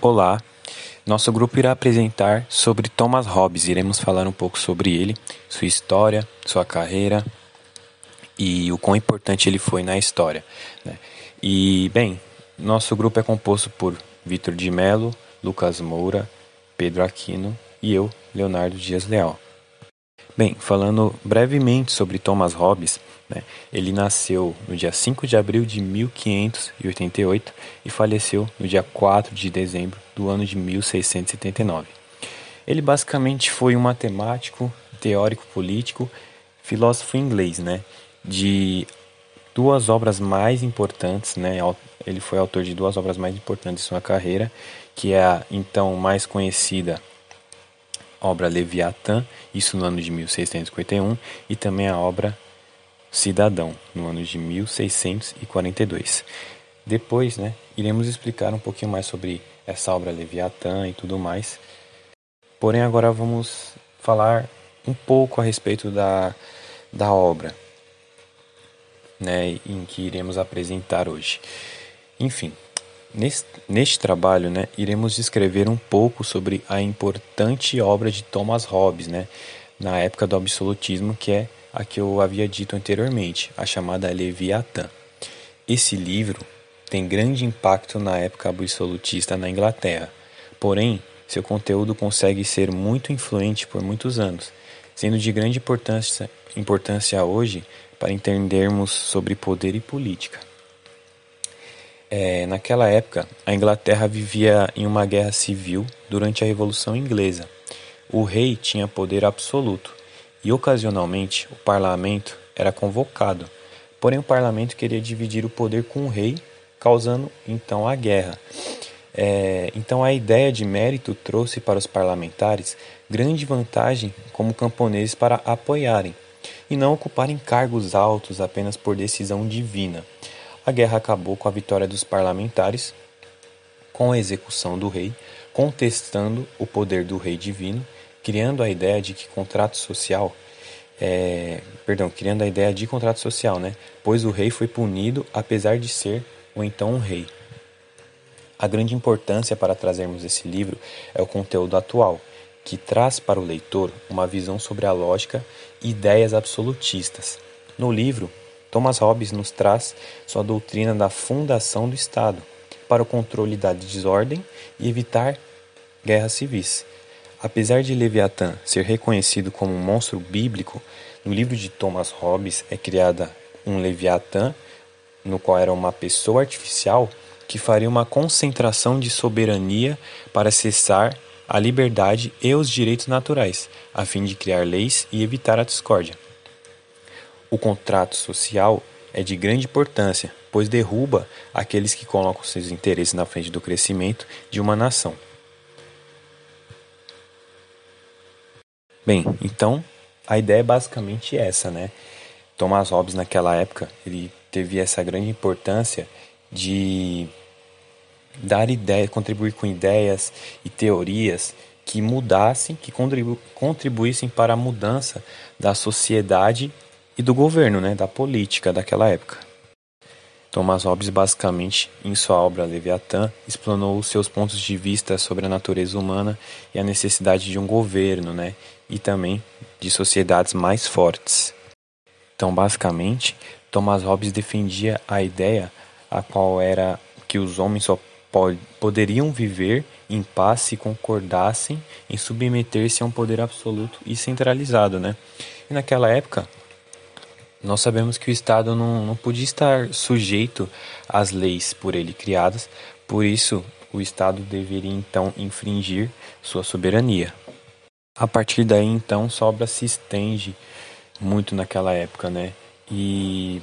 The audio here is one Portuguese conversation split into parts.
Olá, nosso grupo irá apresentar sobre Thomas Hobbes, iremos falar um pouco sobre ele, sua história, sua carreira e o quão importante ele foi na história, né? E, bem, nosso grupo é composto por Vitor de Mello, Lucas Moura, Pedro Aquino e eu, Leonardo Dias Leal. Bem, falando brevemente sobre Thomas Hobbes, né, ele nasceu no dia 5 de abril de 1588 e faleceu no dia 4 de dezembro do ano de 1679. Ele basicamente foi um matemático, teórico político, filósofo inglês, né, de duas obras mais importantes, né, ele foi autor de duas obras mais importantes de sua carreira, que é a então mais conhecida obra Leviatã, isso no ano de 1651, e também a obra Cidadão, no ano de 1642. Depois, né, iremos explicar um pouquinho mais sobre essa obra Leviatã e tudo mais. Porém, agora vamos falar um pouco a respeito da obra, né, em que iremos apresentar hoje. Enfim, neste trabalho, né, iremos descrever um pouco sobre a importante obra de Thomas Hobbes, né, na época do absolutismo, que é a que eu havia dito anteriormente, a chamada Leviatã. Esse livro tem grande impacto na época absolutista na Inglaterra, porém, seu conteúdo consegue ser muito influente por muitos anos, sendo de grande importância hoje para entendermos sobre poder e política. Naquela época, a Inglaterra vivia em uma guerra civil durante a Revolução Inglesa. O rei tinha poder absoluto, e ocasionalmente o parlamento era convocado, porém o parlamento queria dividir o poder com o rei, causando então a guerra. Então a ideia de mérito trouxe para os parlamentares grande vantagem como camponeses para apoiarem e não ocuparem cargos altos apenas por decisão divina. A guerra acabou com a vitória dos parlamentares, com a execução do rei, contestando o poder do rei divino, criando a ideia de contrato social, né? Pois o rei foi punido apesar de ser ou então um rei. A grande importância para trazermos esse livro é o conteúdo atual, que traz para o leitor uma visão sobre a lógica e ideias absolutistas. No livro, Thomas Hobbes nos traz sua doutrina da fundação do Estado para o controle da desordem e evitar guerras civis. Apesar de Leviatã ser reconhecido como um monstro bíblico, no livro de Thomas Hobbes é criada um Leviatã, no qual era uma pessoa artificial que faria uma concentração de soberania para cessar a liberdade e os direitos naturais, a fim de criar leis e evitar a discórdia. O contrato social é de grande importância, pois derruba aqueles que colocam seus interesses na frente do crescimento de uma nação. Bem, então a ideia é basicamente essa, né? Thomas Hobbes naquela época, ele teve essa grande importância de dar ideias, contribuir com ideias e teorias que mudassem, que contribuíssem para a mudança da sociedade e do governo, né? Da política daquela época. Thomas Hobbes, basicamente, em sua obra Leviatã, explanou os seus pontos de vista sobre a natureza humana e a necessidade de um governo, né, e também de sociedades mais fortes. Então, basicamente, Thomas Hobbes defendia a ideia a qual era que os homens só poderiam viver em paz se concordassem em submeter-se a um poder absoluto e centralizado, né? E naquela época, nós sabemos que o Estado não podia estar sujeito às leis por ele criadas, por isso o Estado deveria então infringir sua soberania. A partir daí então sua obra se estende muito naquela época, né? E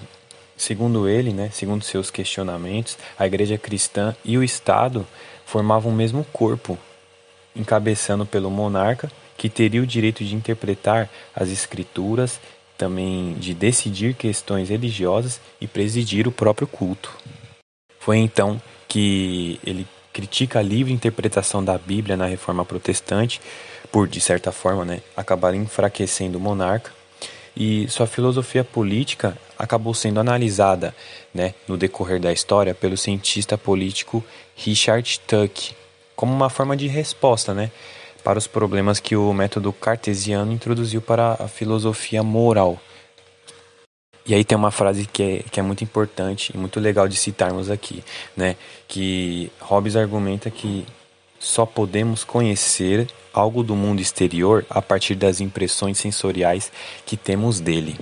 segundo ele, né, segundo seus questionamentos, a Igreja Cristã e o Estado formavam o mesmo corpo, encabeçando pelo monarca, que teria o direito de interpretar as escrituras, também de decidir questões religiosas e presidir o próprio culto. Foi então que ele critica a livre interpretação da Bíblia na Reforma Protestante, por, de certa forma, né, acabar enfraquecendo o monarca, e sua filosofia política acabou sendo analisada, né, no decorrer da história pelo cientista político Richard Tuck, como uma forma de resposta, né, para os problemas que o método cartesiano introduziu para a filosofia moral. E aí tem uma frase que é muito importante e muito legal de citarmos aqui, né? Que Hobbes argumenta que só podemos conhecer algo do mundo exterior a partir das impressões sensoriais que temos dele.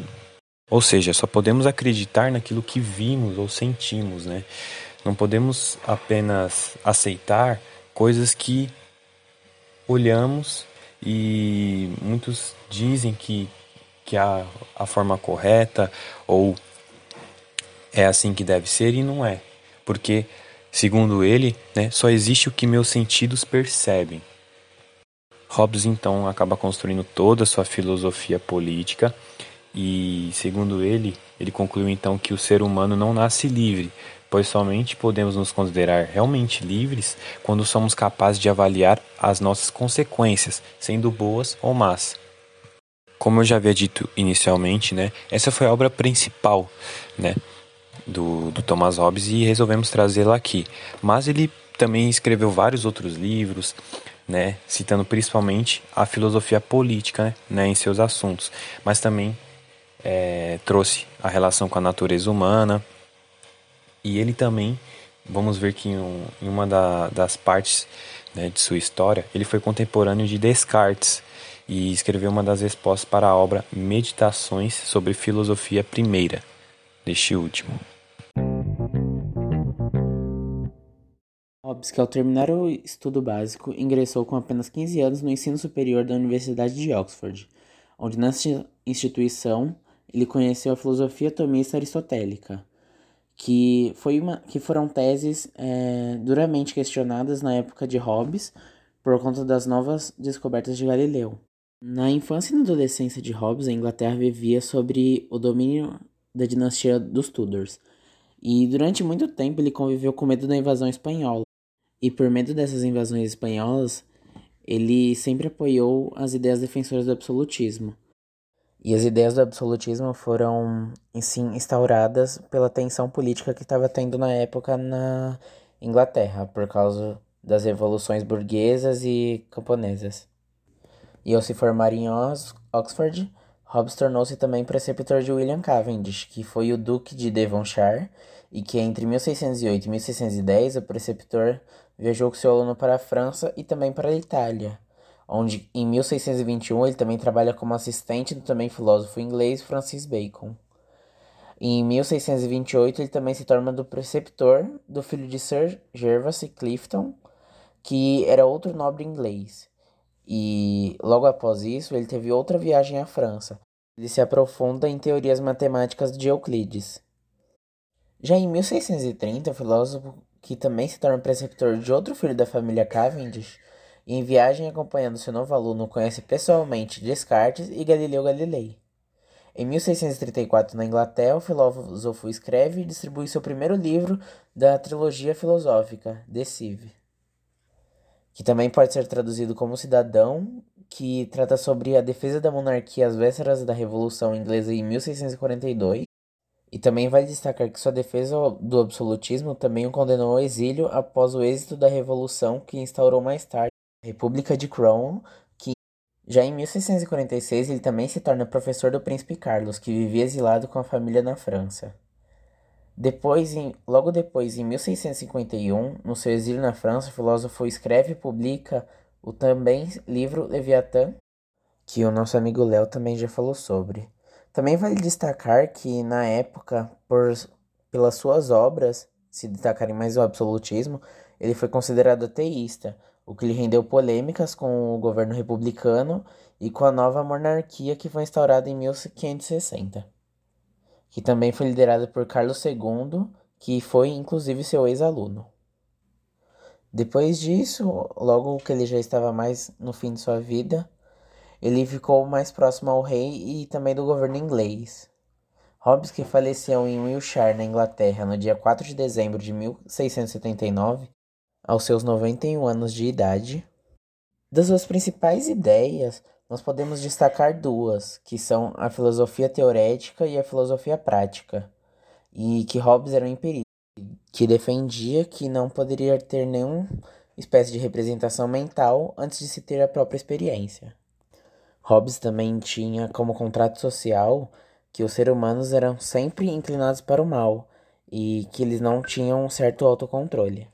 Ou seja, só podemos acreditar naquilo que vimos ou sentimos, né? Não podemos apenas aceitar coisas que olhamos, e muitos dizem que a forma correta ou é assim que deve ser, e não é, porque segundo ele, né, só existe o que meus sentidos percebem. Hobbes então acaba construindo toda a sua filosofia política, e segundo ele concluiu então que o ser humano não nasce livre, pois somente podemos nos considerar realmente livres quando somos capazes de avaliar as nossas consequências, sendo boas ou más. Como eu já havia dito inicialmente, né, essa foi a obra principal, né, do Thomas Hobbes, e resolvemos trazê-la aqui. Mas ele também escreveu vários outros livros, né, citando principalmente a filosofia política, né, em seus assuntos. Mas também trouxe a relação com a natureza humana. E ele também, vamos ver que em uma das partes, né, de sua história, ele foi contemporâneo de Descartes e escreveu uma das respostas para a obra Meditações sobre Filosofia Primeira, deste último. Hobbes, que ao terminar o estudo básico, ingressou com apenas 15 anos no ensino superior da Universidade de Oxford, onde nessa instituição ele conheceu a filosofia tomista aristotélica, que foram teses duramente questionadas na época de Hobbes por conta das novas descobertas de Galileu. Na infância e na adolescência de Hobbes, a Inglaterra vivia sob o domínio da dinastia dos Tudors, e durante muito tempo ele conviveu com medo da invasão espanhola. E por medo dessas invasões espanholas, ele sempre apoiou as ideias defensoras do absolutismo. E as ideias do absolutismo foram, sim, instauradas pela tensão política que estava tendo na época na Inglaterra, por causa das revoluções burguesas e camponesas. E ao se formar em Oxford, Hobbes tornou-se também preceptor de William Cavendish, que foi o duque de Devonshire, e que entre 1608 e 1610 o preceptor viajou com seu aluno para a França e também para a Itália, onde em 1621 ele também trabalha como assistente do também filósofo inglês Francis Bacon. Em 1628 ele também se torna do preceptor do filho de Sir Gervase Clifton, que era outro nobre inglês. E logo após isso ele teve outra viagem à França. Ele se aprofunda em teorias matemáticas de Euclides. Já em 1630, o filósofo, que também se torna preceptor de outro filho da família Cavendish, em viagem acompanhando seu novo aluno, conhece pessoalmente Descartes e Galileu Galilei. Em 1634, na Inglaterra, o filósofo escreve e distribui seu primeiro livro da trilogia filosófica, De Cive, que também pode ser traduzido como Cidadão, que trata sobre a defesa da monarquia às vésperas da Revolução Inglesa em 1642, e também vai destacar que sua defesa do absolutismo também o condenou ao exílio após o êxito da Revolução, que instaurou mais tarde República de Cromwell, que já em 1646 ele também se torna professor do príncipe Carlos, que vivia exilado com a família na França. Logo depois, em 1651, no seu exílio na França, o filósofo escreve e publica o também livro Leviatã, que o nosso amigo Léo também já falou sobre. Também vale destacar que na época, pelas suas obras, se destacarem mais o absolutismo, ele foi considerado ateísta, o que lhe rendeu polêmicas com o governo republicano e com a nova monarquia que foi instaurada em 1560, que também foi liderada por Carlos II, que foi inclusive seu ex-aluno. Depois disso, logo que ele já estava mais no fim de sua vida, ele ficou mais próximo ao rei e também do governo inglês. Hobbes, que faleceu em Wiltshire, na Inglaterra, no dia 4 de dezembro de 1679, aos seus 91 anos de idade. Das suas principais ideias, nós podemos destacar duas, que são a filosofia teorética e a filosofia prática, e que Hobbes era um empirista, que defendia que não poderia ter nenhum espécie de representação mental antes de se ter a própria experiência. Hobbes também tinha como contrato social que os seres humanos eram sempre inclinados para o mal e que eles não tinham um certo autocontrole,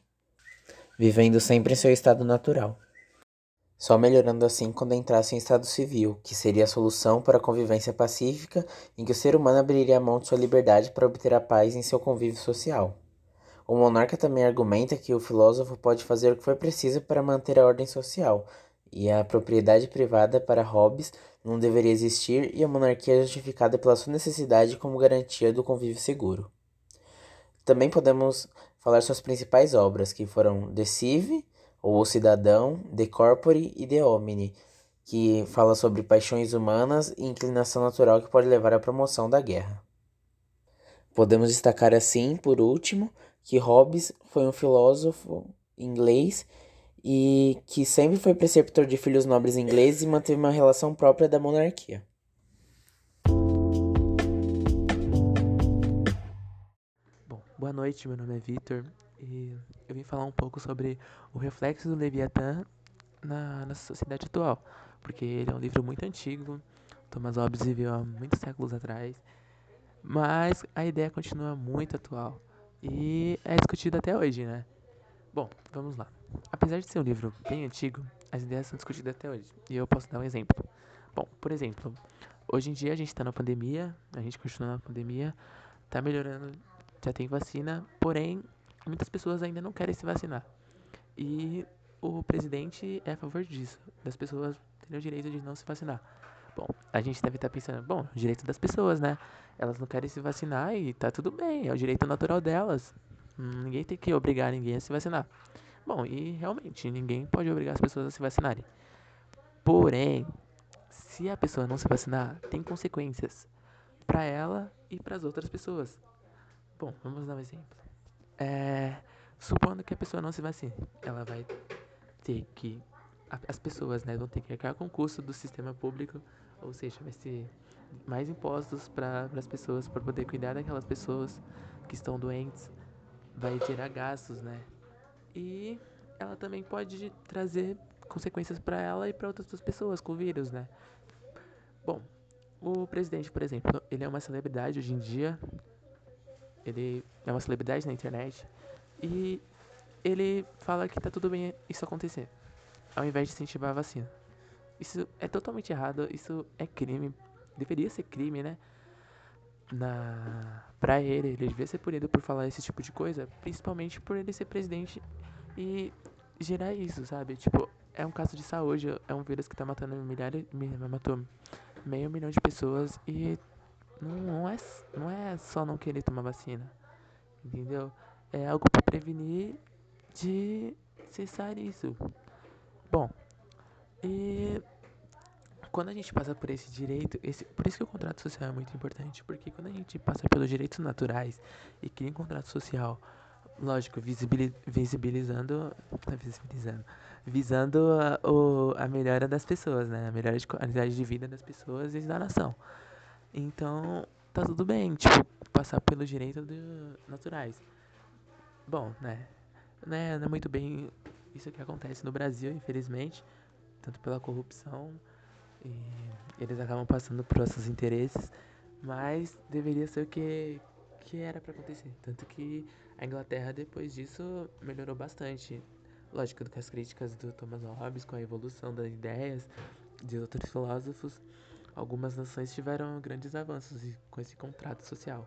vivendo sempre em seu estado natural, só melhorando assim quando entrasse em estado civil, que seria a solução para a convivência pacífica em que o ser humano abriria a mão de sua liberdade para obter a paz em seu convívio social. O monarca também argumenta que o filósofo pode fazer o que for preciso para manter a ordem social, e a propriedade privada para Hobbes não deveria existir e a monarquia é justificada pela sua necessidade como garantia do convívio seguro. Também podemos falar suas principais obras, que foram De Cive, ou Cidadão, De Corpore e De Omni, que fala sobre paixões humanas e inclinação natural que pode levar à promoção da guerra. Podemos destacar assim, por último, que Hobbes foi um filósofo inglês e que sempre foi preceptor de filhos nobres ingleses e manteve uma relação própria da monarquia. Boa noite, meu nome é Vitor e eu vim falar um pouco sobre o reflexo do Leviatã na sociedade atual, porque ele é um livro muito antigo, Thomas Hobbes viveu há muitos séculos atrás, mas a ideia continua muito atual e é discutida até hoje, né? Bom, vamos lá. Apesar de ser um livro bem antigo, as ideias são discutidas até hoje e eu posso dar um exemplo. Bom, por exemplo, hoje em dia a gente está na pandemia, a gente continua na pandemia, está melhorando. Já tem vacina, porém, muitas pessoas ainda não querem se vacinar. E o presidente é a favor disso, das pessoas terem o direito de não se vacinar. Bom, a gente deve estar pensando, bom, direito das pessoas, né? Elas não querem se vacinar e tá tudo bem, é o direito natural delas. Ninguém tem que obrigar ninguém a se vacinar. Bom, e realmente, ninguém pode obrigar as pessoas a se vacinarem. Porém, se a pessoa não se vacinar, tem consequências para ela e para as outras pessoas. Bom, vamos dar um exemplo. Supondo que a pessoa não se vacine, ela vai ter que... As pessoas, né, vão ter que arcar com o custo do sistema público, ou seja, vai ser mais impostos para as pessoas, para poder cuidar daquelas pessoas que estão doentes, vai gerar gastos, né? E ela também pode trazer consequências para ela e para outras pessoas com o vírus, né? Bom, o presidente, por exemplo, ele é uma celebridade hoje em dia. Ele é uma celebridade na internet e ele fala que tá tudo bem isso acontecer, ao invés de incentivar a vacina. Isso é totalmente errado, isso é crime, deveria ser crime, né? Pra ele devia ser punido por falar esse tipo de coisa, principalmente por ele ser presidente e gerar isso, sabe? Tipo, é um caso de saúde, é um vírus que tá matando milhares, matou 500 mil de pessoas e... Não é só não querer tomar vacina, entendeu? É algo para prevenir de cessar isso. Bom, e quando a gente passa por esse direito, por isso que o contrato social é muito importante, porque quando a gente passa pelos direitos naturais e cria um contrato social, lógico, visando a melhora das pessoas, né? A melhora de qualidade de vida das pessoas e da nação. Então, tá tudo bem, tipo, passar pelo direito naturais. Bom, né, não é muito bem isso que acontece no Brasil, infelizmente, tanto pela corrupção, e eles acabam passando por seus interesses, mas deveria ser o que era pra acontecer. Tanto que a Inglaterra, depois disso, melhorou bastante. Lógico, com as críticas do Thomas Hobbes, com a evolução das ideias de outros filósofos, algumas nações tiveram grandes avanços com esse contrato social.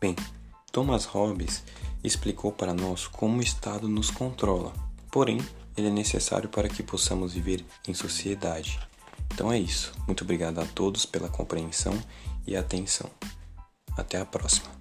Bem, Thomas Hobbes explicou para nós como o Estado nos controla, porém, ele é necessário para que possamos viver em sociedade. Então é isso. Muito obrigado a todos pela compreensão e atenção. Até a próxima.